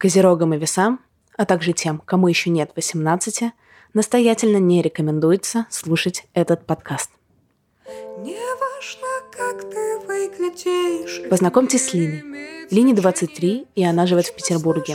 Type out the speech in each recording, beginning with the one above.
Козерогам и весам, а также тем, кому еще нет 18, настоятельно не рекомендуется слушать этот подкаст. Неважно, как ты выглядишь. Познакомьтесь с Линой. Лине 23, и она живет в Петербурге.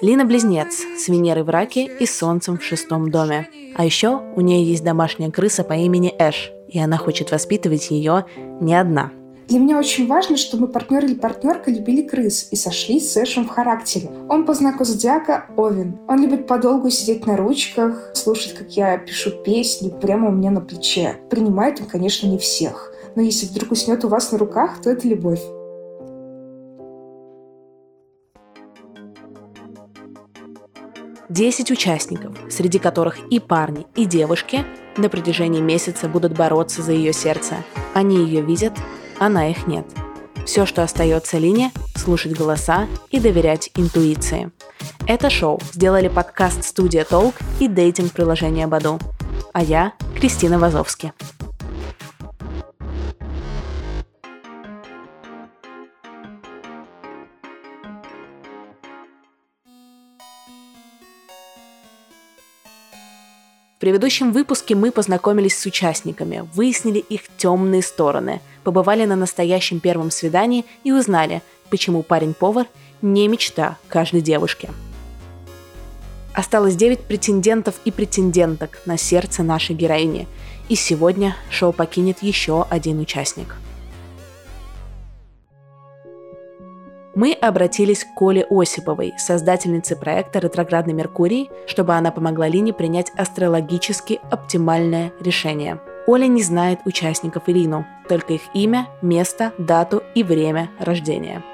Лина – близнец, с Венерой в раке и солнцем в 6 доме. А еще у нее есть домашняя крыса по имени Эш, и она хочет воспитывать ее не одна. Для меня очень важно, чтобы партнер или партнерка любили крыс и сошлись с Эшем в характере. Он по знаку зодиака Овен. Он любит подолгу сидеть на ручках, слушать, как я пишу песни прямо у меня на плече. Принимает он, конечно, не всех. Но если вдруг уснет у вас на руках, то это любовь. Десять участников, среди которых и парни, и девушки, на протяжении месяца будут бороться за ее сердце. Они ее видят, она их нет. Все, что остается Лине, слушать голоса и доверять интуиции. Это шоу сделали подкаст «Студия Толк» и дейтинг-приложение Badoo. А я – Кристина Вазовски. В предыдущем выпуске мы познакомились с участниками, выяснили их темные стороны, побывали на настоящем первом свидании и узнали, почему парень-повар не мечта каждой девушки. Осталось 9 претендентов и претенденток на сердце нашей героини. И сегодня шоу покинет еще один участник. Мы обратились к Оле Осиповой, создательнице проекта «Ретроградный Меркурий», чтобы она помогла Лине принять астрологически оптимальное решение. Оля не знает участников и Лину, только их имя, место, дату и время рождения.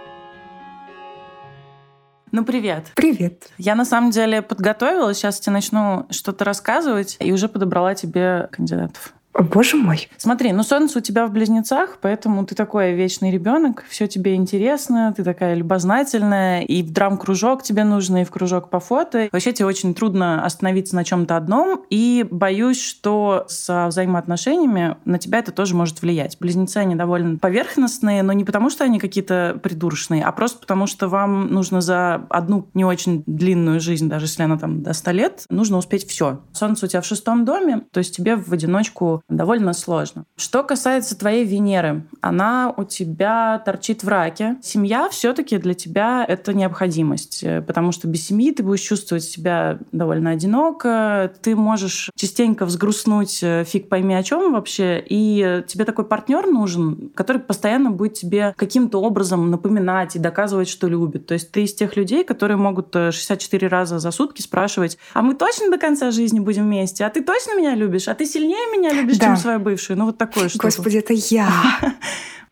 Ну, привет. Привет. Я, на самом деле, подготовилась. Сейчас тебе начну что-то рассказывать и уже подобрала тебе кандидатов. О, боже мой. Смотри, ну солнце у тебя в близнецах, поэтому ты такой вечный ребенок, все тебе интересно, ты такая любознательная, и в драм-кружок тебе нужно, и в кружок по фото. Вообще тебе очень трудно остановиться на чем-то одном, и боюсь, что со взаимоотношениями на тебя это тоже может влиять. Близнецы, они довольно поверхностные, но не потому, что они какие-то придуршные, а просто потому, что вам нужно за одну не очень длинную жизнь, даже если она там до 100 лет, нужно успеть все. Солнце у тебя в 6 доме, то есть тебе в одиночку довольно сложно. Что касается твоей Венеры, она у тебя торчит в раке. Семья все-таки для тебя это необходимость, потому что без семьи ты будешь чувствовать себя довольно одиноко, ты можешь частенько взгрустнуть фиг пойми о чем вообще, и тебе такой партнер нужен, который постоянно будет тебе каким-то образом напоминать и доказывать, что любит. То есть ты из тех людей, которые могут 64 раза за сутки спрашивать, а мы точно до конца жизни будем вместе? А ты точно меня любишь? А ты сильнее меня любишь? Чем свою бывшую. Ну, вот такое что-то. Господи, это я.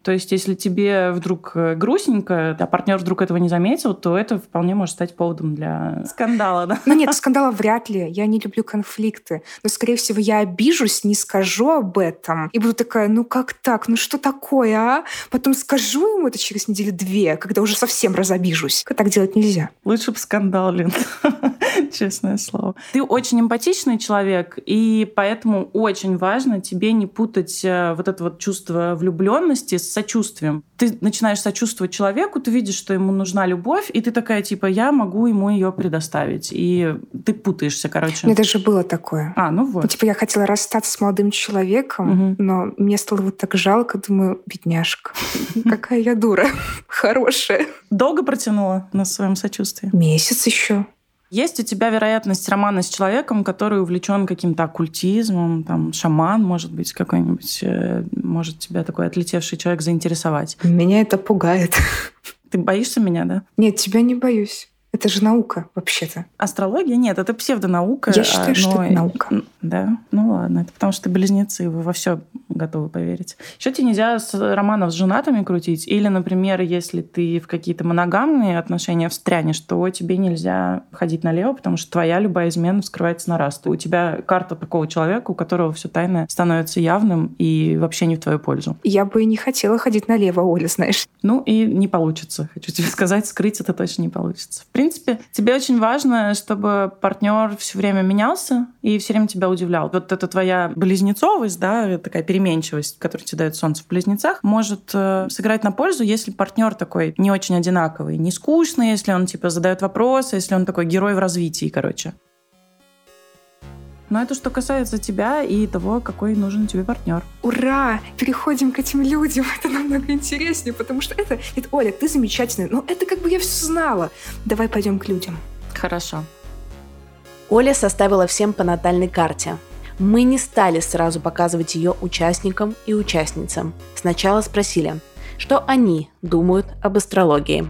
То есть, если тебе вдруг грустненько, а партнер вдруг этого не заметил, то это вполне может стать поводом для скандала, да? Ну нет, скандала вряд ли. Я не люблю конфликты. Но, скорее всего, я обижусь, не скажу об этом. И буду такая, ну как так? Ну что такое, а? Потом скажу ему это через неделю-две, когда уже совсем разобижусь. Так делать нельзя. Лучше бы скандал, Лин. Честное слово. Ты очень эмпатичный человек, и поэтому очень важно тебе не путать вот это вот чувство влюбленности с сочувствием. Ты начинаешь сочувствовать человеку, ты видишь, что ему нужна любовь, и ты такая, типа, я могу ему ее предоставить. И ты путаешься, короче. Мне даже было такое. А, ну вот. Ну, типа, я хотела расстаться с молодым человеком, но мне стало вот так жалко, думаю, бедняжка. Какая я дура. Хорошая. Долго протянула на своем сочувствии? Месяц еще. Есть у тебя вероятность романа с человеком, который увлечен каким-то оккультизмом, там, шаман, может быть, какой-нибудь, может тебя такой отлетевший человек заинтересовать. Меня это пугает. Ты боишься меня, да? Нет, тебя не боюсь. Это же наука, вообще-то. Астрология? Нет, это псевдонаука. Я считаю, что это наука. Да? Ну ладно, это потому что ты близнецы, вы во все готовы поверить. Еще тебе нельзя с романов с женатыми крутить. Или, например, если ты в какие-то моногамные отношения встрянешь, то тебе нельзя ходить налево, потому что твоя любая измена вскрывается на раз. У тебя карта такого человека, у которого все тайное становится явным и вообще не в твою пользу. Я бы не хотела ходить налево, Оля, знаешь. Ну и не получится, хочу тебе сказать, скрыть это точно не получится. В принципе, принципе, тебе очень важно, чтобы партнер все время менялся и все время тебя удивлял. Вот эта твоя близнецовость, да, такая переменчивость, которую тебе дает солнце в близнецах, может сыграть на пользу, если партнер такой не очень одинаковый, не скучный, если он типа задает вопросы, если он такой герой в развитии, короче. Но это что касается тебя и того, какой нужен тебе партнер. Ура! Переходим к этим людям. Это намного интереснее, потому что это... Нет, Оля, ты замечательная. Но это как бы я все знала. Давай пойдем к людям. Хорошо. Оля составила всем по натальной карте. Мы не стали сразу показывать ее участникам и участницам. Сначала спросили, что они думают об астрологии.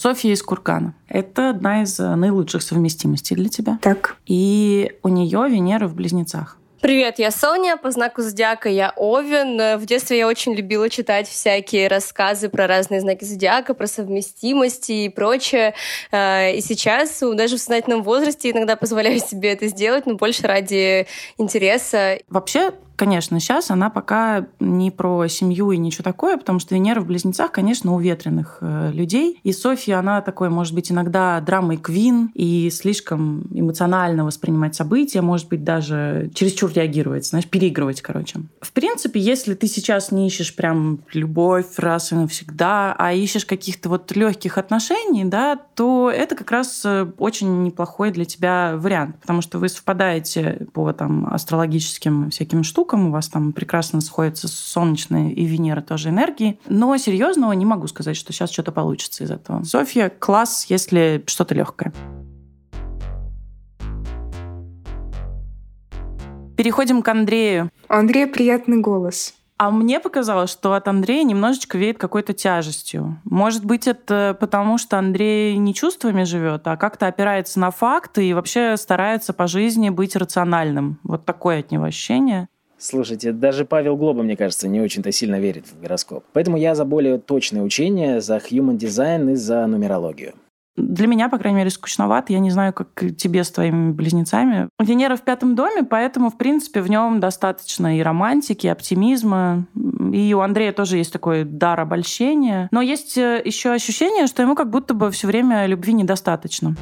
Софья из Кургана. Это одна из наилучших совместимостей для тебя. Так. И у нее Венера в Близнецах. Привет, я Соня, по знаку зодиака я Овен. В детстве я очень любила читать всякие рассказы про разные знаки зодиака, про совместимости и прочее. И сейчас, даже в сознательном возрасте, иногда позволяю себе это сделать, но больше ради интереса. Вообще, конечно, сейчас она пока не про семью и ничего такое, потому что Венера в Близнецах, конечно, у ветреных людей. И Софья, она такой, может быть, иногда драмой квин и слишком эмоционально воспринимать события, может быть, даже чересчур реагировать, знаешь, переигрывать, короче. В принципе, если ты сейчас не ищешь прям любовь раз и навсегда, а ищешь каких-то вот легких отношений, да, то это как раз очень неплохой для тебя вариант, потому что вы совпадаете по там астрологическим всяким штукам, у вас там прекрасно сходятся солнечная и Венера тоже энергии, но серьезного не могу сказать, что сейчас что-то получится из этого. Софья, класс, если что-то легкое. Переходим к Андрею. У Андрея приятный голос. А мне показалось, что от Андрея немножечко веет какой-то тяжестью. Может быть, это потому, что Андрей не чувствами живет, а как-то опирается на факты и вообще старается по жизни быть рациональным. Вот такое от него ощущение. Слушайте, даже Павел Глоба, мне кажется, не очень-то сильно верит в гороскоп. Поэтому я за более точное учение, за хьюман-дизайн и за нумерологию. Для меня, по крайней мере, скучновато. Я не знаю, как тебе с твоими близнецами. Венера в 5 доме, поэтому, в принципе, в нем достаточно и романтики, и оптимизма. И у Андрея тоже есть такой дар обольщения. Но есть еще ощущение, что ему как будто бы все время любви недостаточно.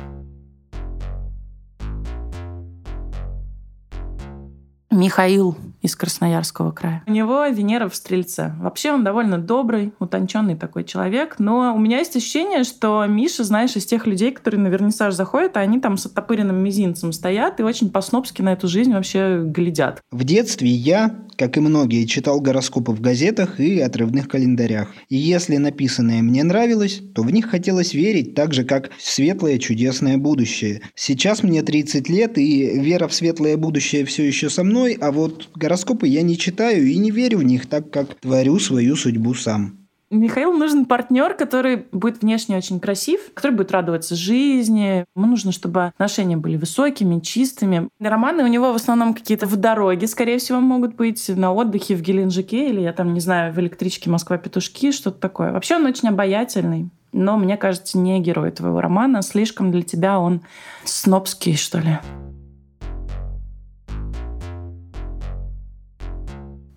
Михаил из Красноярского края. У него Венера в Стрельце. Вообще он довольно добрый, утонченный такой человек, но у меня есть ощущение, что Миша, знаешь, из тех людей, которые на вернисаж заходят, а они там с оттопыренным мизинцем стоят и очень по-снобски на эту жизнь вообще глядят. В детстве я, как и многие, читал гороскопы в газетах и отрывных календарях. И если написанное мне нравилось, то в них хотелось верить так же, как в светлое чудесное будущее. Сейчас мне 30 лет, и вера в светлое будущее все еще со мной, а вот гороскопы я не читаю и не верю в них, так как творю свою судьбу сам. Михаилу нужен партнер, который будет внешне очень красив, который будет радоваться жизни. Ему нужно, чтобы отношения были высокими, чистыми. Романы у него в основном какие-то в дороге, скорее всего, могут быть, на отдыхе в Геленджике или, я там не знаю, в электричке Москва-петушки, что-то такое. Вообще он очень обаятельный, но, мне кажется, не герой твоего романа. Слишком для тебя он снобский, что ли.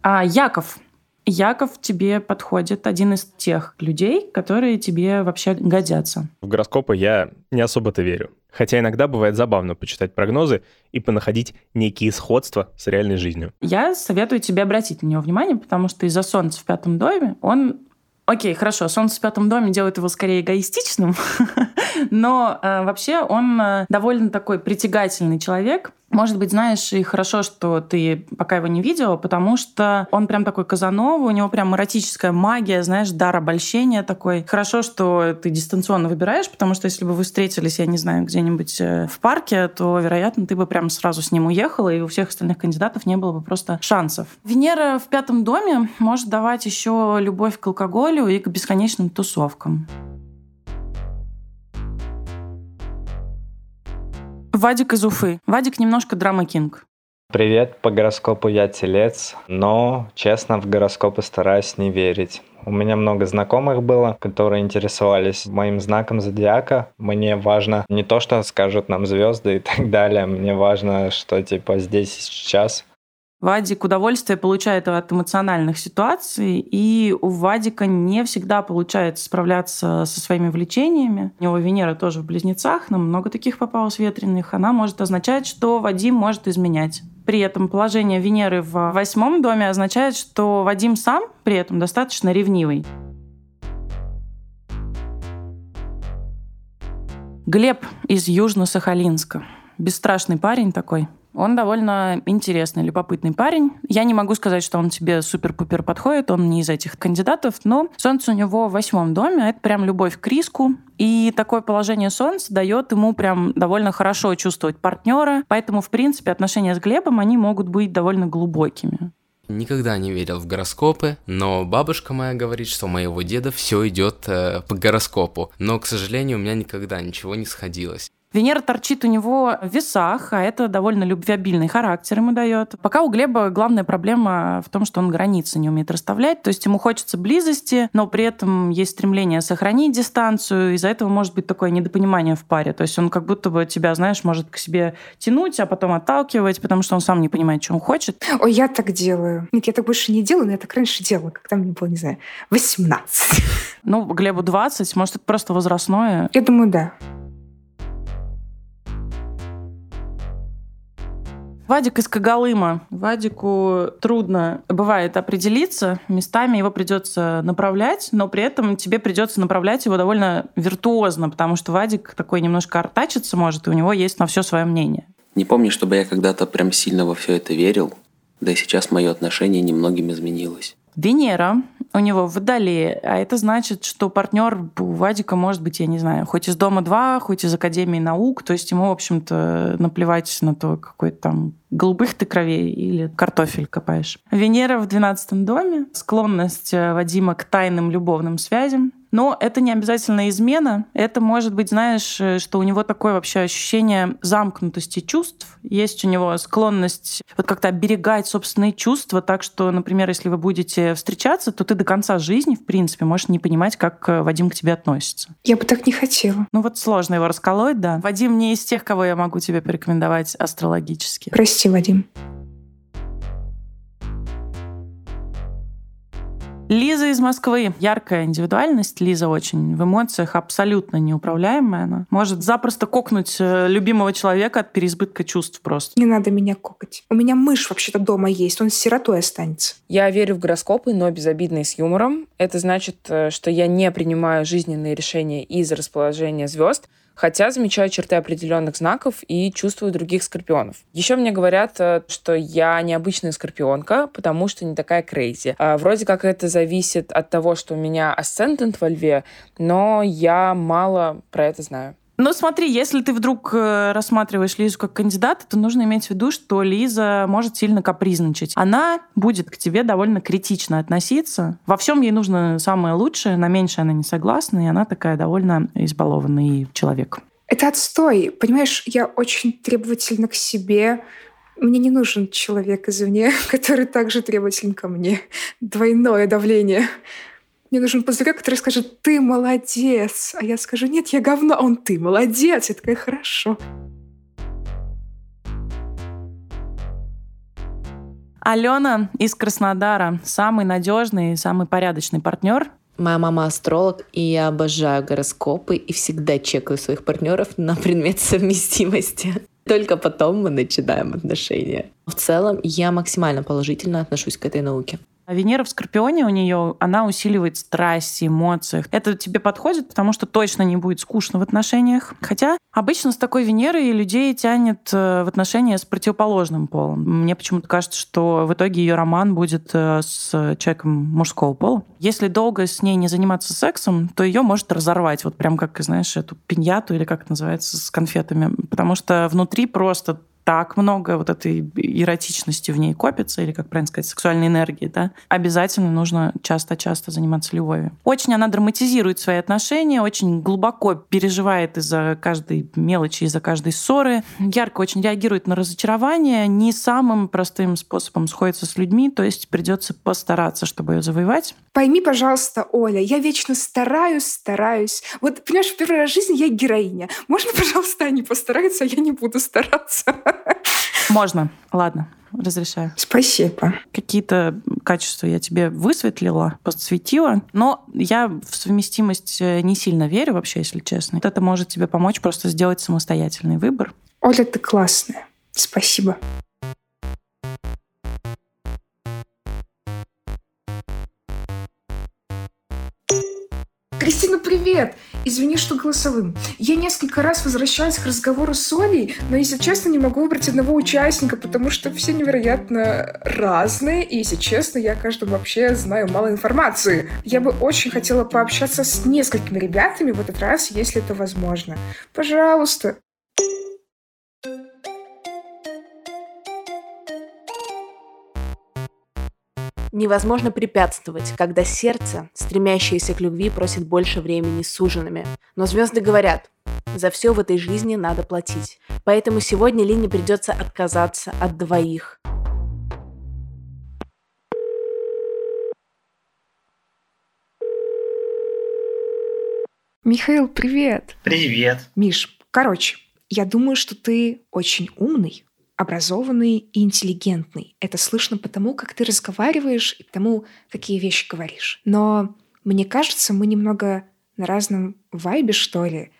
А Яков. Яков тебе подходит, один из тех людей, которые тебе вообще годятся. В гороскопы я не особо-то верю. Хотя иногда бывает забавно почитать прогнозы и понаходить некие сходства с реальной жизнью. Я советую тебе обратить на него внимание, потому что из-за Солнца в 5 доме он... Окей, хорошо, Солнце в 5 доме делает его скорее эгоистичным, но вообще он довольно такой притягательный человек. Может быть, знаешь, и хорошо, что ты пока его не видела, потому что он прям такой Казанова, у него прям эротическая магия, знаешь, дар обольщения такой. Хорошо, что ты дистанционно выбираешь, потому что если бы вы встретились, я не знаю, где-нибудь в парке, то, вероятно, ты бы прям сразу с ним уехала, и у всех остальных кандидатов не было бы просто шансов. Венера в 5 доме может давать еще любовь к алкоголю и к бесконечным тусовкам. Вадик из Уфы. Вадик немножко драма-кинг. Привет, по гороскопу я Телец, но, честно, в гороскопы стараюсь не верить. У меня много знакомых было, которые интересовались моим знаком зодиака. Мне важно не то, что скажут нам звезды и так далее, мне важно, что типа здесь и сейчас. Вадик удовольствие получает от эмоциональных ситуаций, и у Вадика не всегда получается справляться со своими влечениями. У него Венера тоже в Близнецах, нам много таких попалось ветреных. Она может означать, что Вадим может изменять. При этом положение Венеры в 8-м доме означает, что Вадим сам при этом достаточно ревнивый. Глеб из Южно-Сахалинска. Бесстрашный парень такой. Он довольно интересный, любопытный парень. Я не могу сказать, что он тебе супер-пупер подходит, он не из этих кандидатов, но Солнце у него в 8-м доме, это прям любовь к риску. И такое положение Солнца дает ему прям довольно хорошо чувствовать партнера, поэтому, в принципе, отношения с Глебом, они могут быть довольно глубокими. Никогда не верил в гороскопы, но бабушка моя говорит, что у моего деда все идет по гороскопу. Но, к сожалению, у меня никогда ничего не сходилось. Венера торчит у него в весах, а это довольно любвеобильный характер ему дает. Пока у Глеба главная проблема в том, что он границы не умеет расставлять, то есть ему хочется близости, но при этом есть стремление сохранить дистанцию, из-за этого может быть такое недопонимание в паре. То есть он как будто бы тебя, знаешь, может к себе тянуть, а потом отталкивать, потому что он сам не понимает, чего он хочет. Ой, я так делаю. Нет, я так больше не делаю, но я так раньше делала, когда мне было, не знаю, 18. Ну, Глебу 20, может, это просто возрастное? Я думаю, да. Вадик из Когалыма. Вадику трудно бывает определиться, местами его придется направлять, но при этом тебе придется направлять его довольно виртуозно, потому что Вадик такой немножко артачиться может, и у него есть на все свое мнение. Не помню, чтобы я когда-то прям сильно во все это верил, да и сейчас мое отношение немногим изменилось. Венера у него в Водолее, а это значит, что партнер у Вадика может быть, я не знаю, хоть из Дома 2, хоть из Академии наук, то есть ему, в общем-то, наплевать на то, какой там голубых ты кровей или картофель копаешь. Венера в 12-м доме, склонность Вадима к тайным любовным связям. Но это не обязательно измена. Это может быть, знаешь, что у него такое вообще ощущение замкнутости чувств. Есть у него склонность вот как-то оберегать собственные чувства. Так что, например, если вы будете встречаться, то ты до конца жизни, в принципе, можешь не понимать, как Вадим к тебе относится. Я бы так не хотела. Ну вот сложно его расколоть, да. Вадим не из тех, кого я могу тебе порекомендовать астрологически. Прости, Вадим. Лиза из Москвы. Яркая индивидуальность. Лиза очень в эмоциях, абсолютно неуправляемая она. Может запросто кокнуть любимого человека от переизбытка чувств просто. Не надо меня кокать. У меня мышь вообще-то дома есть, он сиротой останется. Я верю в гороскопы, но безобидно и с юмором. Это значит, что я не принимаю жизненные решения из расположения звезд, хотя замечаю черты определенных знаков и чувствую других скорпионов. Еще мне говорят, что я необычная скорпионка, потому что не такая крейзи. Вроде как это зависит от того, что у меня асцендент во Льве, но я мало про это знаю. Ну смотри, если ты вдруг рассматриваешь Лизу как кандидата, то нужно иметь в виду, что Лиза может сильно капризничать. Она будет к тебе довольно критично относиться. Во всем ей нужно самое лучшее, на меньшее она не согласна, и она такая довольно избалованный человек. Это отстой. Понимаешь, я очень требовательна к себе. Мне не нужен человек извне, который также требователен ко мне. Двойное давление. Мне нужен пузырёк, который скажет «ты молодец», а я скажу «нет, я говно», а он «ты молодец». Я такая «хорошо». Алена из Краснодара. Самый надежный, самый порядочный партнер. Моя мама астролог, и я обожаю гороскопы и всегда чекаю своих партнеров на предмет совместимости. Только потом мы начинаем отношения. В целом, я максимально положительно отношусь к этой науке. А Венера в Скорпионе у нее, она усиливает страсть, эмоции. Это тебе подходит, потому что точно не будет скучно в отношениях. Хотя обычно с такой Венерой людей тянет в отношения с противоположным полом. Мне почему-то кажется, что в итоге ее роман будет с человеком мужского пола. Если долго с ней не заниматься сексом, то ее может разорвать. Вот прям как, знаешь, эту пиньяту или как это называется, с конфетами. Потому что внутри просто... так много вот этой эротичности в ней копится, или, как правильно сказать, сексуальной энергии, да, обязательно нужно часто-часто заниматься любовью. Очень она драматизирует свои отношения, очень глубоко переживает из-за каждой мелочи, из-за каждой ссоры, ярко очень реагирует на разочарование, не самым простым способом сходится с людьми, то есть придется постараться, чтобы ее завоевать. Пойми, пожалуйста, Оля, я вечно стараюсь. Вот, понимаешь, в первый раз в жизни я героиня. Можно, пожалуйста, они постараются, а я не буду стараться? Можно. Ладно. разрешаю. Спасибо. Какие-то качества я тебе высветлила, подсветила, но я в совместимость не сильно верю вообще, если честно. Это может тебе помочь просто сделать самостоятельный выбор. Оля, ты классная. Спасибо. Кристина, привет! Извини, что голосовым. Я несколько раз возвращалась к разговору с Олей, но, если честно, не могу выбрать одного участника, потому что все невероятно разные, и, если честно, я о каждом вообще знаю мало информации. Я бы очень хотела пообщаться с несколькими ребятами в этот раз, если это возможно. Пожалуйста. Невозможно препятствовать, когда сердце, стремящееся к любви, просит больше времени с сужеными. Но звезды говорят, за все в этой жизни надо платить. Поэтому сегодня Лине придется отказаться от двоих. Михаил, привет! Привет! Миш, короче, я думаю, что ты очень умный, образованный и интеллигентный. Это слышно потому, как ты разговариваешь и потому, какие вещи говоришь. Но мне кажется, мы немного на разном вайбе, что ли.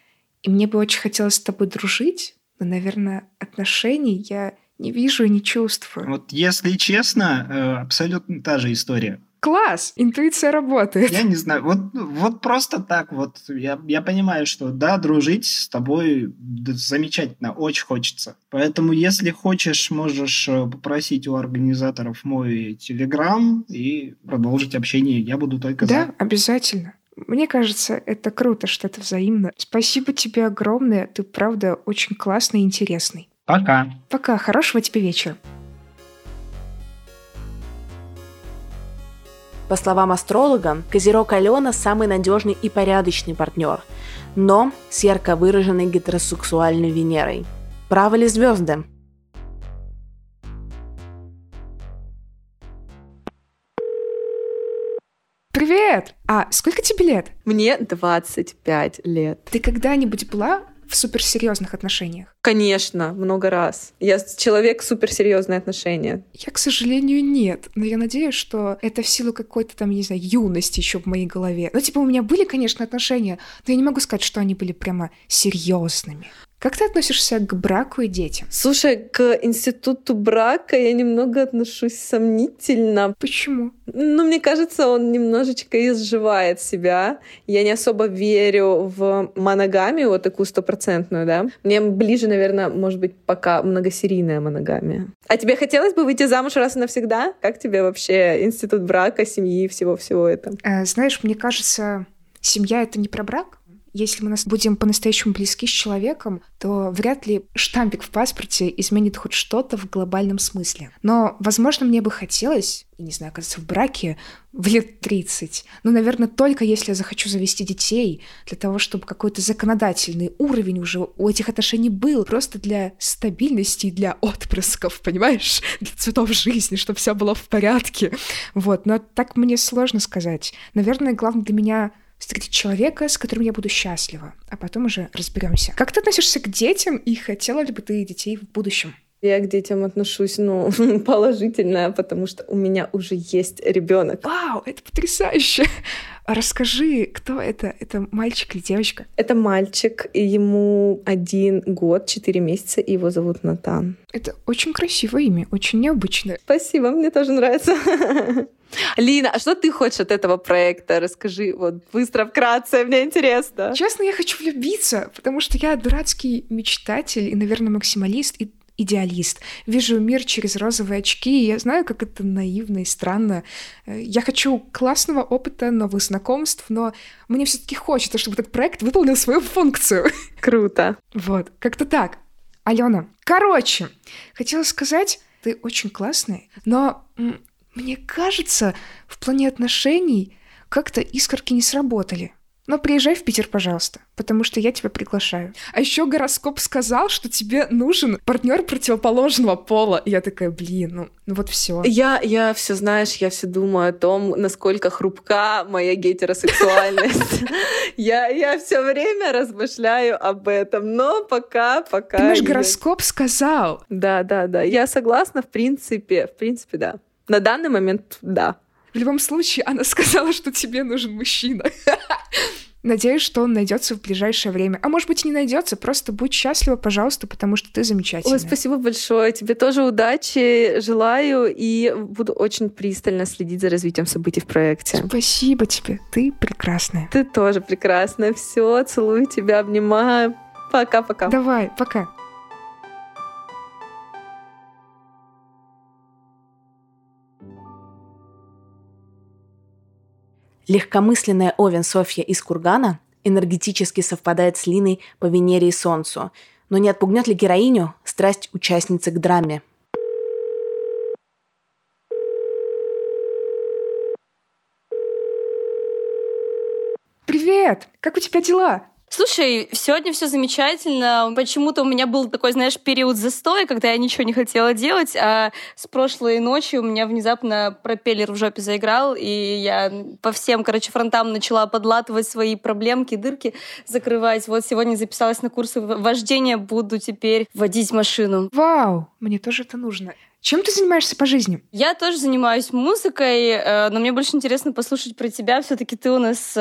И мне бы очень хотелось с тобой дружить, но, наверное, отношений я не вижу и не чувствую. Вот если честно, абсолютно та же история. Класс! Интуиция работает. Я не знаю. Вот просто так вот. Я понимаю, что да, дружить с тобой замечательно, очень хочется. Поэтому, если хочешь, можешь попросить у организаторов мой телеграм и продолжить общение. Я буду только за. Да, обязательно. Мне кажется, это круто, что это взаимно. Спасибо тебе огромное. Ты, правда, очень классный и интересный. Пока. Пока. Хорошего тебе вечера. По словам астролога, козерог Алена – самый надежный и порядочный партнер, но с ярко выраженной гетеросексуальной Венерой. Правы ли звезды? Привет! А сколько тебе лет? Мне 25 лет. Ты когда-нибудь была в суперсерьезных отношениях? Конечно, много раз. Я человек суперсерьезные отношения. Я, к сожалению, нет. Но я надеюсь, что это в силу какой-то там, я не знаю, юности еще в моей голове. Ну, типа, у меня были, конечно, отношения, но я не могу сказать, что они были прямо серьезными. Как ты относишься к браку и детям? Слушай, к институту брака я немного отношусь сомнительно. Почему? Ну, мне кажется, он немножечко изживает себя. Я не особо верю в моногамию, вот такую стопроцентную, да. Мне ближе, наверное, может быть, пока многосерийная моногамия. А тебе хотелось бы выйти замуж раз и навсегда? Как тебе вообще институт брака, семьи, всего-всего это? Знаешь, мне кажется, семья — это не про брак. Если мы нас будем по-настоящему близки с человеком, то вряд ли штампик в паспорте изменит хоть что-то в глобальном смысле. Но, возможно, мне бы хотелось, не знаю, оказаться в браке в лет 30. Ну, наверное, только если я захочу завести детей, для того, чтобы какой-то законодательный уровень уже у этих отношений был, просто для стабильности и для отпрысков, понимаешь? Для цветов жизни, чтобы все было в порядке. Вот, но так мне сложно сказать. Наверное, главное для меня встретить человека, с которым я буду счастлива, а потом уже разберемся. Как ты относишься к детям и хотела ли бы ты детей в будущем? Я к детям отношусь, положительно, потому что у меня уже есть ребенок. Вау, это потрясающе! Расскажи, кто это? Это мальчик или девочка? Это мальчик, и ему 1 год, 4 месяца, и его зовут Натан. Это очень красивое имя, очень необычное. Спасибо, мне тоже нравится. Лина, а что ты хочешь от этого проекта? Расскажи вот быстро, вкратце, мне интересно. Честно, я хочу влюбиться, потому что я дурацкий мечтатель и, наверное, максималист, и идеалист. Вижу мир через розовые очки, и я знаю, как это наивно и странно. Я хочу классного опыта, новых знакомств, но мне все-таки хочется, чтобы этот проект выполнил свою функцию. Круто. Вот, как-то так. Алена, короче, хотела сказать, ты очень классная, но мне кажется, в плане отношений как-то искорки не сработали. Но приезжай в Питер, пожалуйста, потому что я тебя приглашаю. А еще гороскоп сказал, что тебе нужен партнер противоположного пола. И я такая, блин, ну вот все. Я все, знаешь, я все думаю о том, насколько хрупка моя гетеросексуальность. Я все время размышляю об этом, но пока. Ты наш гороскоп сказал. Да. Я согласна, в принципе, да. На данный момент, да. В любом случае, она сказала, что тебе нужен мужчина. Надеюсь, что он найдется в ближайшее время. А может быть, и не найдется, просто будь счастлива, пожалуйста, потому что ты замечательная. Ой, спасибо большое. Тебе тоже удачи желаю и буду очень пристально следить за развитием событий в проекте. Спасибо тебе. Ты прекрасная. Ты тоже прекрасная. Все, целую тебя, обнимаю. Пока-пока. Давай, пока. Легкомысленная Овен Софья из Кургана энергетически совпадает с Линой по Венере и Солнцу. Но не отпугнет ли героиню страсть участницы к драме? Привет! Как у тебя дела? Слушай, сегодня все замечательно. Почему-то у меня был такой, знаешь, период застоя, когда я ничего не хотела делать, а с прошлой ночи у меня внезапно пропеллер в жопе заиграл, и я по всем, фронтам начала подлатывать свои проблемки, дырки закрывать. Вот сегодня записалась на курсы вождения, буду теперь водить машину. Вау, мне тоже это нужно. Чем ты занимаешься по жизни? Я тоже занимаюсь музыкой, но мне больше интересно послушать про тебя. Все-таки ты у нас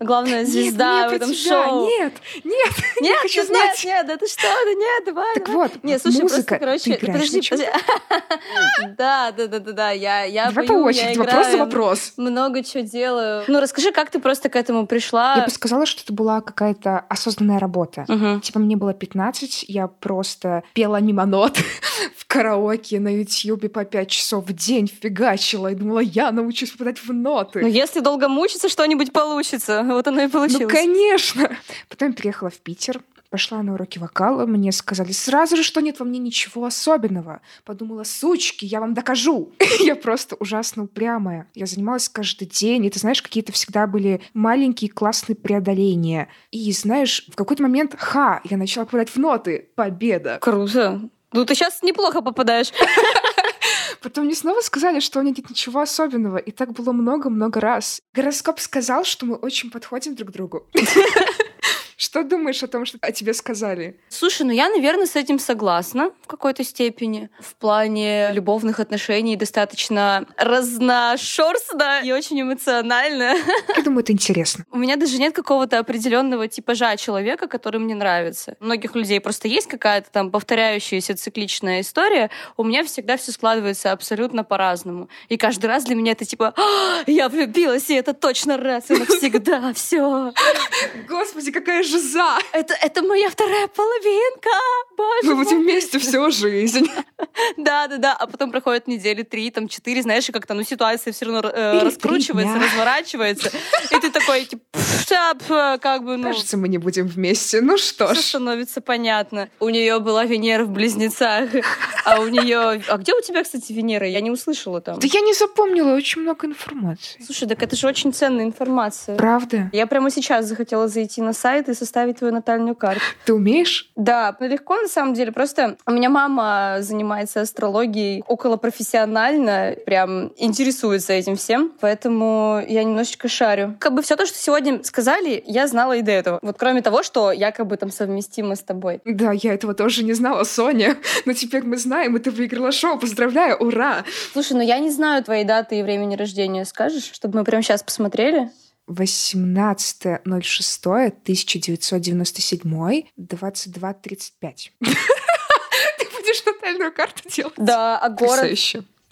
главная звезда в этом шоу. Нет. Нет, это что? Нет, давай. Так вот, нет, слушай, музыка, просто, ты играешь на чем? Да, я пою, я играю. Давай по очереди, вопрос за вопрос. Много чего делаю. Ну, расскажи, как ты просто к этому пришла? Я бы сказала, что это была какая-то осознанная работа. Типа мне было 15, я просто пела мимо нот в караоке на Ютьюбе по 5 часов в день фигачила и думала, я научусь попадать в ноты. Но если долго мучиться, что-нибудь получится. Вот оно и получилось. Ну, конечно! Потом переехала в Питер, пошла на уроки вокала, мне сказали сразу же, что нет во мне ничего особенного. Подумала, сучки, я вам докажу. Я просто ужасно упрямая. Я занималась каждый день, и ты знаешь, какие-то всегда были маленькие классные преодоления. И знаешь, в какой-то момент, я начала попадать в ноты. Победа! Круто! Ну, ты сейчас неплохо попадаешь. Потом мне снова сказали, что у меня нет ничего особенного. И так было много-много раз. Гороскоп сказал, что мы очень подходим друг к другу. Что думаешь о том, что о тебе сказали? Слушай, я, наверное, с этим согласна в какой-то степени. В плане любовных отношений достаточно разношерстно и очень эмоционально. Я думаю, это интересно. У меня даже нет какого-то определенного типажа человека, который мне нравится. У многих людей просто есть какая-то там повторяющаяся цикличная история. У меня всегда все складывается абсолютно по-разному. И каждый раз для меня это типа «Я влюбилась, и это точно раз и навсегда, все». Господи, какая же за! Это моя вторая половинка! Боже мой! Мы будем вместе всю жизнь. Да. А потом проходят недели 3, 4, знаешь, и как-то ситуация все равно раскручивается, разворачивается. И ты такой, типа, Кажется, мы не будем вместе. Ну что ж. Все становится понятно. У нее была Венера в Близнецах. А у нее... А где у тебя, кстати, Венера? Я не услышала там. Да я не запомнила очень много информации. Слушай, так это же очень ценная информация. Правда? Я прямо сейчас захотела зайти на сайт и составить твою натальную карту. Ты умеешь? Да, легко на самом деле. Просто у меня мама занимается астрологией околопрофессионально, прям интересуется этим всем, поэтому я немножечко шарю. Все то, что сегодня сказали, я знала и до этого. Вот кроме того, что якобы там совместимо с тобой. Да, я этого тоже не знала, Соня. Но теперь мы знаем, и ты выиграла шоу. Поздравляю, ура! Слушай, я не знаю твоей даты и времени рождения. Скажешь, чтобы мы прямо сейчас посмотрели? 18.06.1997, 22:35. Ты будешь натальную карту делать? Да, а город?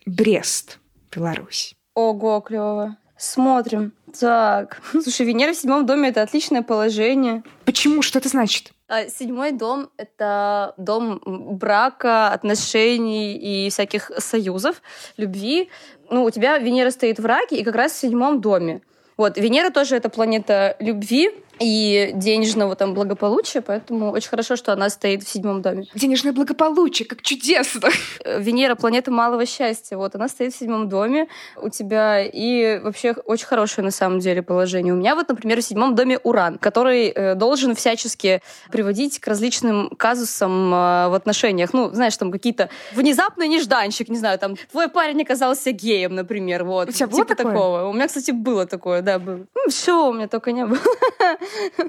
Брест, Беларусь. Ого, клево. Смотрим. Так. Слушай, Венера в 7 доме — это отличное положение. Почему? Что это значит? 7 дом — это дом брака, отношений и всяких союзов, любви. У тебя Венера стоит в раке и как раз в 7 доме. Вот, Венера тоже — это планета любви, и денежного там благополучия, поэтому очень хорошо, что она стоит в 7 доме. Денежное благополучие, как чудесно! Венера — планета малого счастья, вот, она стоит в 7 доме у тебя, и вообще очень хорошее на самом деле положение. У меня вот, например, в 7 доме Уран, который должен всячески приводить к различным казусам в отношениях, ну, знаешь, там какие-то внезапный нежданчик, не знаю, там, твой парень оказался геем, например, вот. У тебя было такое? Такого. У меня, кстати, было такое, да, было. Ну, все, у меня только не было.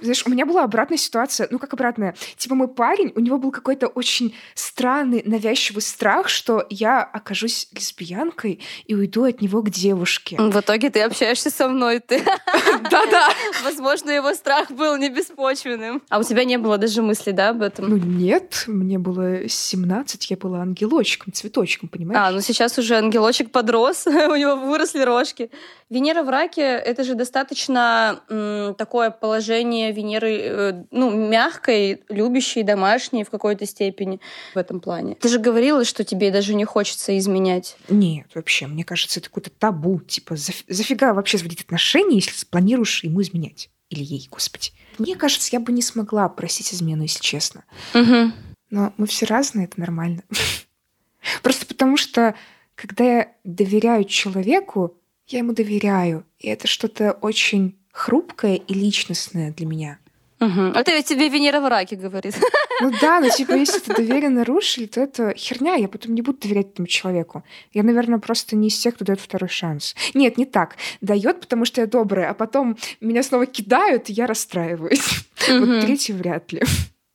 Знаешь, у меня была обратная ситуация, ну как обратная. Типа мой парень, у него был какой-то очень странный, навязчивый страх, что я окажусь лесбиянкой и уйду от него к девушке. В итоге ты общаешься со мной, ты. Да-да. Возможно, его страх был не беспочвенным. А у тебя не было даже мысли, да, об этом? Ну нет, мне было 17, я была ангелочком, цветочком, понимаешь? А, ну сейчас уже ангелочек подрос, у него выросли рожки. Венера в Раке — это же достаточно такое положение Венеры, ну, мягкой, любящей, домашней в какой-то степени в этом плане. Ты же говорила, что тебе даже не хочется изменять. Нет, вообще, мне кажется, это какое-то табу. Типа, зафига вообще заводить отношения, если планируешь ему изменять? Или ей, господи. Мне кажется, я бы не смогла просить измену, если честно. Угу. Но мы все разные, это нормально. Просто потому что, когда я доверяю человеку, я ему доверяю. И это что-то очень хрупкое и личностное для меня. Угу. Это ведь тебе Венера в Раке говорит. Ну да, но типа если это доверие нарушили, то это херня, я потом не буду доверять этому человеку. Я, наверное, просто не из тех, кто дает второй шанс. Нет, не так. Дает, потому что я добрая, а потом меня снова кидают, и я расстраиваюсь. Угу. Вот третий вряд ли.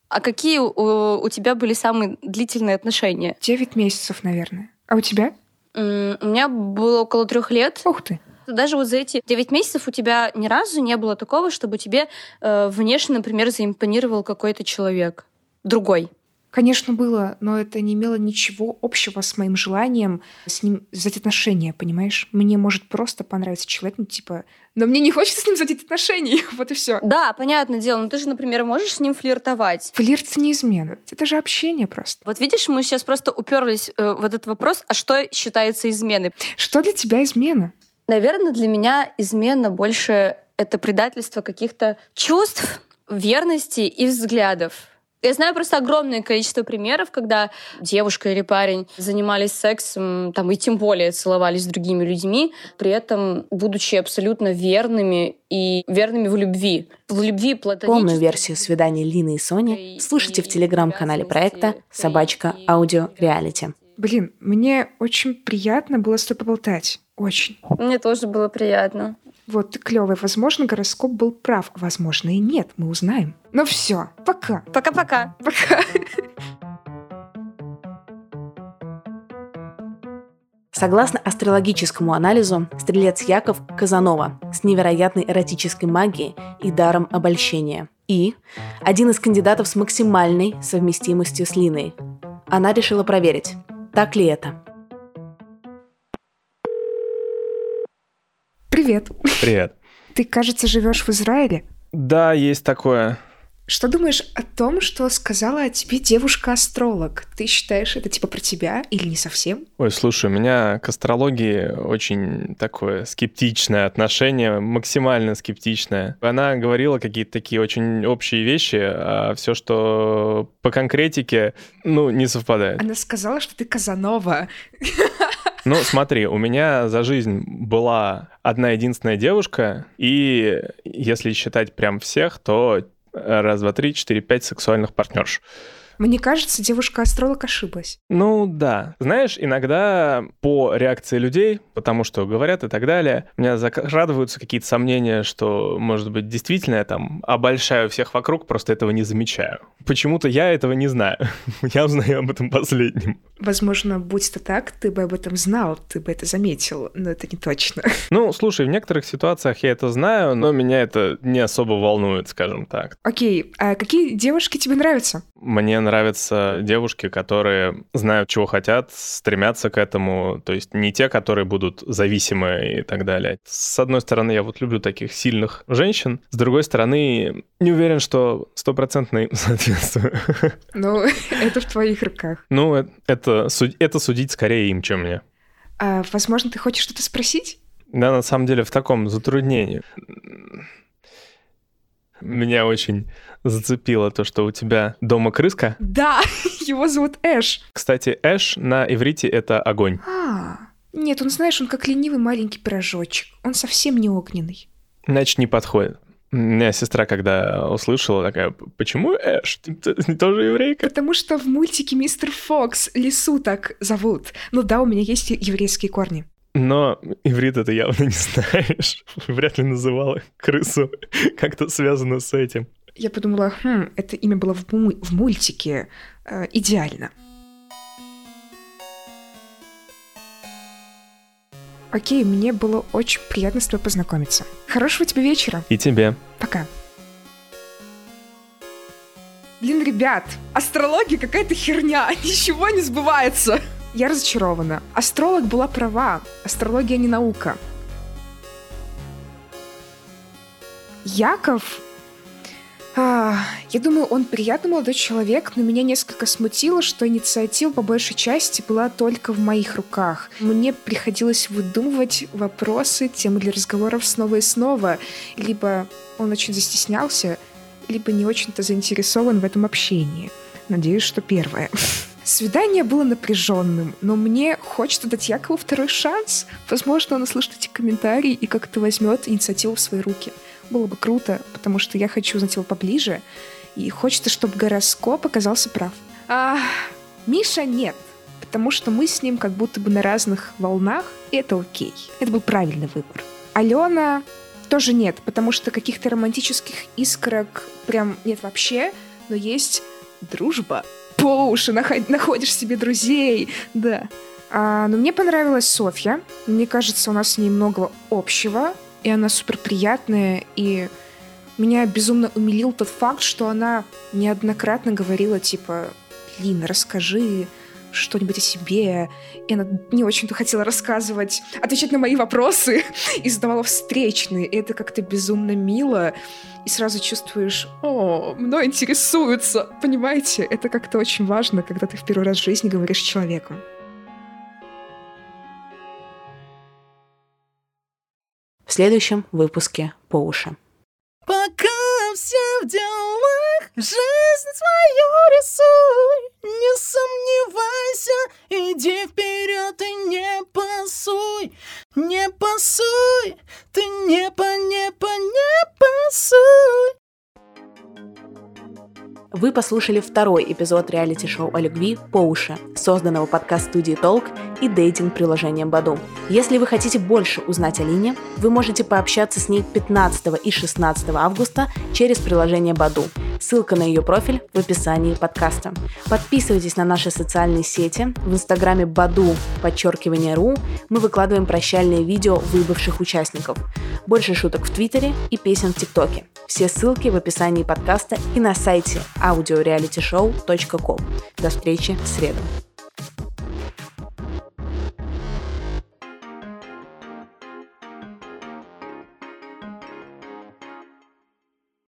А какие у тебя были самые длительные отношения? 9 месяцев, наверное. А у тебя? У меня было около 3 лет. Ух ты! Даже вот за эти 9 месяцев у тебя ни разу не было такого, чтобы тебе внешне, например, заимпонировал какой-то человек другой? Конечно, было, но это не имело ничего общего с моим желанием с ним завязать отношения, понимаешь? Мне может просто понравиться человек, ну типа... Но мне не хочется с ним завязать отношения, вот и все. Да, понятное дело, но ты же, например, можешь с ним флиртовать. Флирт — это не измена, это же общение просто. Вот видишь, мы сейчас просто уперлись в этот вопрос, а что считается изменой? Что для тебя измена? Наверное, для меня измена больше — это предательство каких-то чувств, верности и взглядов. Я знаю просто огромное количество примеров, когда девушка или парень занимались сексом, там, и тем более целовались с другими людьми, при этом будучи абсолютно верными и верными в любви. В любви платонической. Полную версию свидания Лины и Сони слушайте в телеграм-канале проекта @аудиореалити. Блин, мне очень приятно было с тобой поболтать. Очень. Мне тоже было приятно. Вот, ты клёвый. Возможно, гороскоп был прав. Возможно, и нет. Мы узнаем. Ну все, пока. Пока-пока. Пока. Согласно астрологическому анализу, стрелец Яков – Казанова с невероятной эротической магией и даром обольщения. И один из кандидатов с максимальной совместимостью с Линой. Она решила проверить, так ли это. Привет. Привет. Ты, кажется, живешь в Израиле? Да, есть такое. Что думаешь о том, что сказала о тебе девушка-астролог? Ты считаешь, это типа про тебя или не совсем? Ой, слушай, у меня к астрологии очень такое скептичное отношение, максимально скептичное. Она говорила какие-то такие очень общие вещи, а все, что по конкретике, ну, не совпадает. Она сказала, что ты Казанова. Ну, смотри, у меня за жизнь была одна единственная девушка, и если считать прям всех, то 1, 2, 3, 4, 5 сексуальных партнерш. Мне кажется, девушка-астролог ошиблась. Ну да. Знаешь, иногда по реакции людей, потому что говорят и так далее, у меня закрадываются какие-то сомнения, что, может быть, действительно я там обольщаю всех вокруг, просто этого не замечаю. Почему-то я этого не знаю. Я узнаю об этом последним. Возможно, будь это так, ты бы об этом знал, ты бы это заметил, но это не точно. Ну, слушай, в некоторых ситуациях я это знаю, но меня это не особо волнует, скажем так. Окей, а какие девушки тебе нравятся? Мне нравятся девушки, которые знают, чего хотят, стремятся к этому, то есть не те, которые будут зависимы и так далее. С одной стороны, я вот люблю таких сильных женщин, с другой стороны, не уверен, что 100% им соответствую. Ну, это в твоих руках. Ну, это судить скорее им, чем мне. А, возможно, ты хочешь что-то спросить? Да, на самом деле, в таком затруднении. Меня очень зацепило то, что у тебя дома крыска. Да, его зовут Эш. Кстати, Эш на иврите — это огонь. Нет, он, знаешь, он как ленивый маленький пирожочек. Он совсем не огненный. Значит, не подходит. У меня сестра, когда услышала, такая: почему Эш? Ты тоже еврейка? Потому что в мультике «Мистер Фокс» лису так зовут. Ну да, у меня есть еврейские корни. Но иврита ты явно не знаешь. Вряд ли называла крысу как-то связано с этим. Я подумала, это имя было в мультике. Идеально. Окей, мне было очень приятно с тобой познакомиться. Хорошего тебе вечера. И тебе. Пока. Блин, ребят, астрология какая-то херня, ничего не сбывается. Я разочарована. Астролог была права, астрология не наука. Яков, я думаю, он приятный молодой человек, но меня несколько смутило, что инициатива по большей части была только в моих руках. Мне приходилось выдумывать вопросы, темы для разговоров снова и снова. Либо он очень застеснялся, либо не очень-то заинтересован в этом общении. Надеюсь, что первое. Свидание было напряженным, но мне хочется дать Якову второй шанс. Возможно, он услышит эти комментарии и как-то возьмет инициативу в свои руки. Было бы круто, потому что я хочу узнать его поближе, и хочется, чтобы гороскоп оказался прав. Миша нет, потому что мы с ним как будто бы на разных волнах, и это окей. Это был правильный выбор. Алена тоже нет, потому что каких-то романтических искорок прям нет вообще, но есть дружба. По уши находишь себе друзей, да. Но мне понравилась Софья. Мне кажется, у нас с ней много общего, и она суперприятная, и меня безумно умилил тот факт, что она неоднократно говорила, типа, Лина, расскажи что-нибудь о себе. И она не очень-то хотела рассказывать, отвечать на мои вопросы, и задавала встречные. И это как-то безумно мило. И сразу чувствуешь, мной интересуются, понимаете? Это как-то очень важно, когда ты в первый раз в жизни говоришь с человеком. В следующем выпуске «По уши». Пока все в делах, жизнь свою рисуй, не сомневайся, иди вперед и не пасуй, не пасуй, ты не пасуй. Вы послушали второй эпизод реалити-шоу о любви «По уши», созданного подкаст-студией «Толк» и дейтинг-приложением Badoo. Если вы хотите больше узнать о Лине, вы можете пообщаться с ней 15 и 16 августа через приложение Badoo. Ссылка на ее профиль в описании подкаста. Подписывайтесь на наши социальные сети. В инстаграме badoo_ru мы выкладываем прощальные видео выбывших участников. Больше шуток в Твиттере и песен в ТикТоке. Все ссылки в описании подкаста и на сайте audiorealityshow.com. До встречи в среду.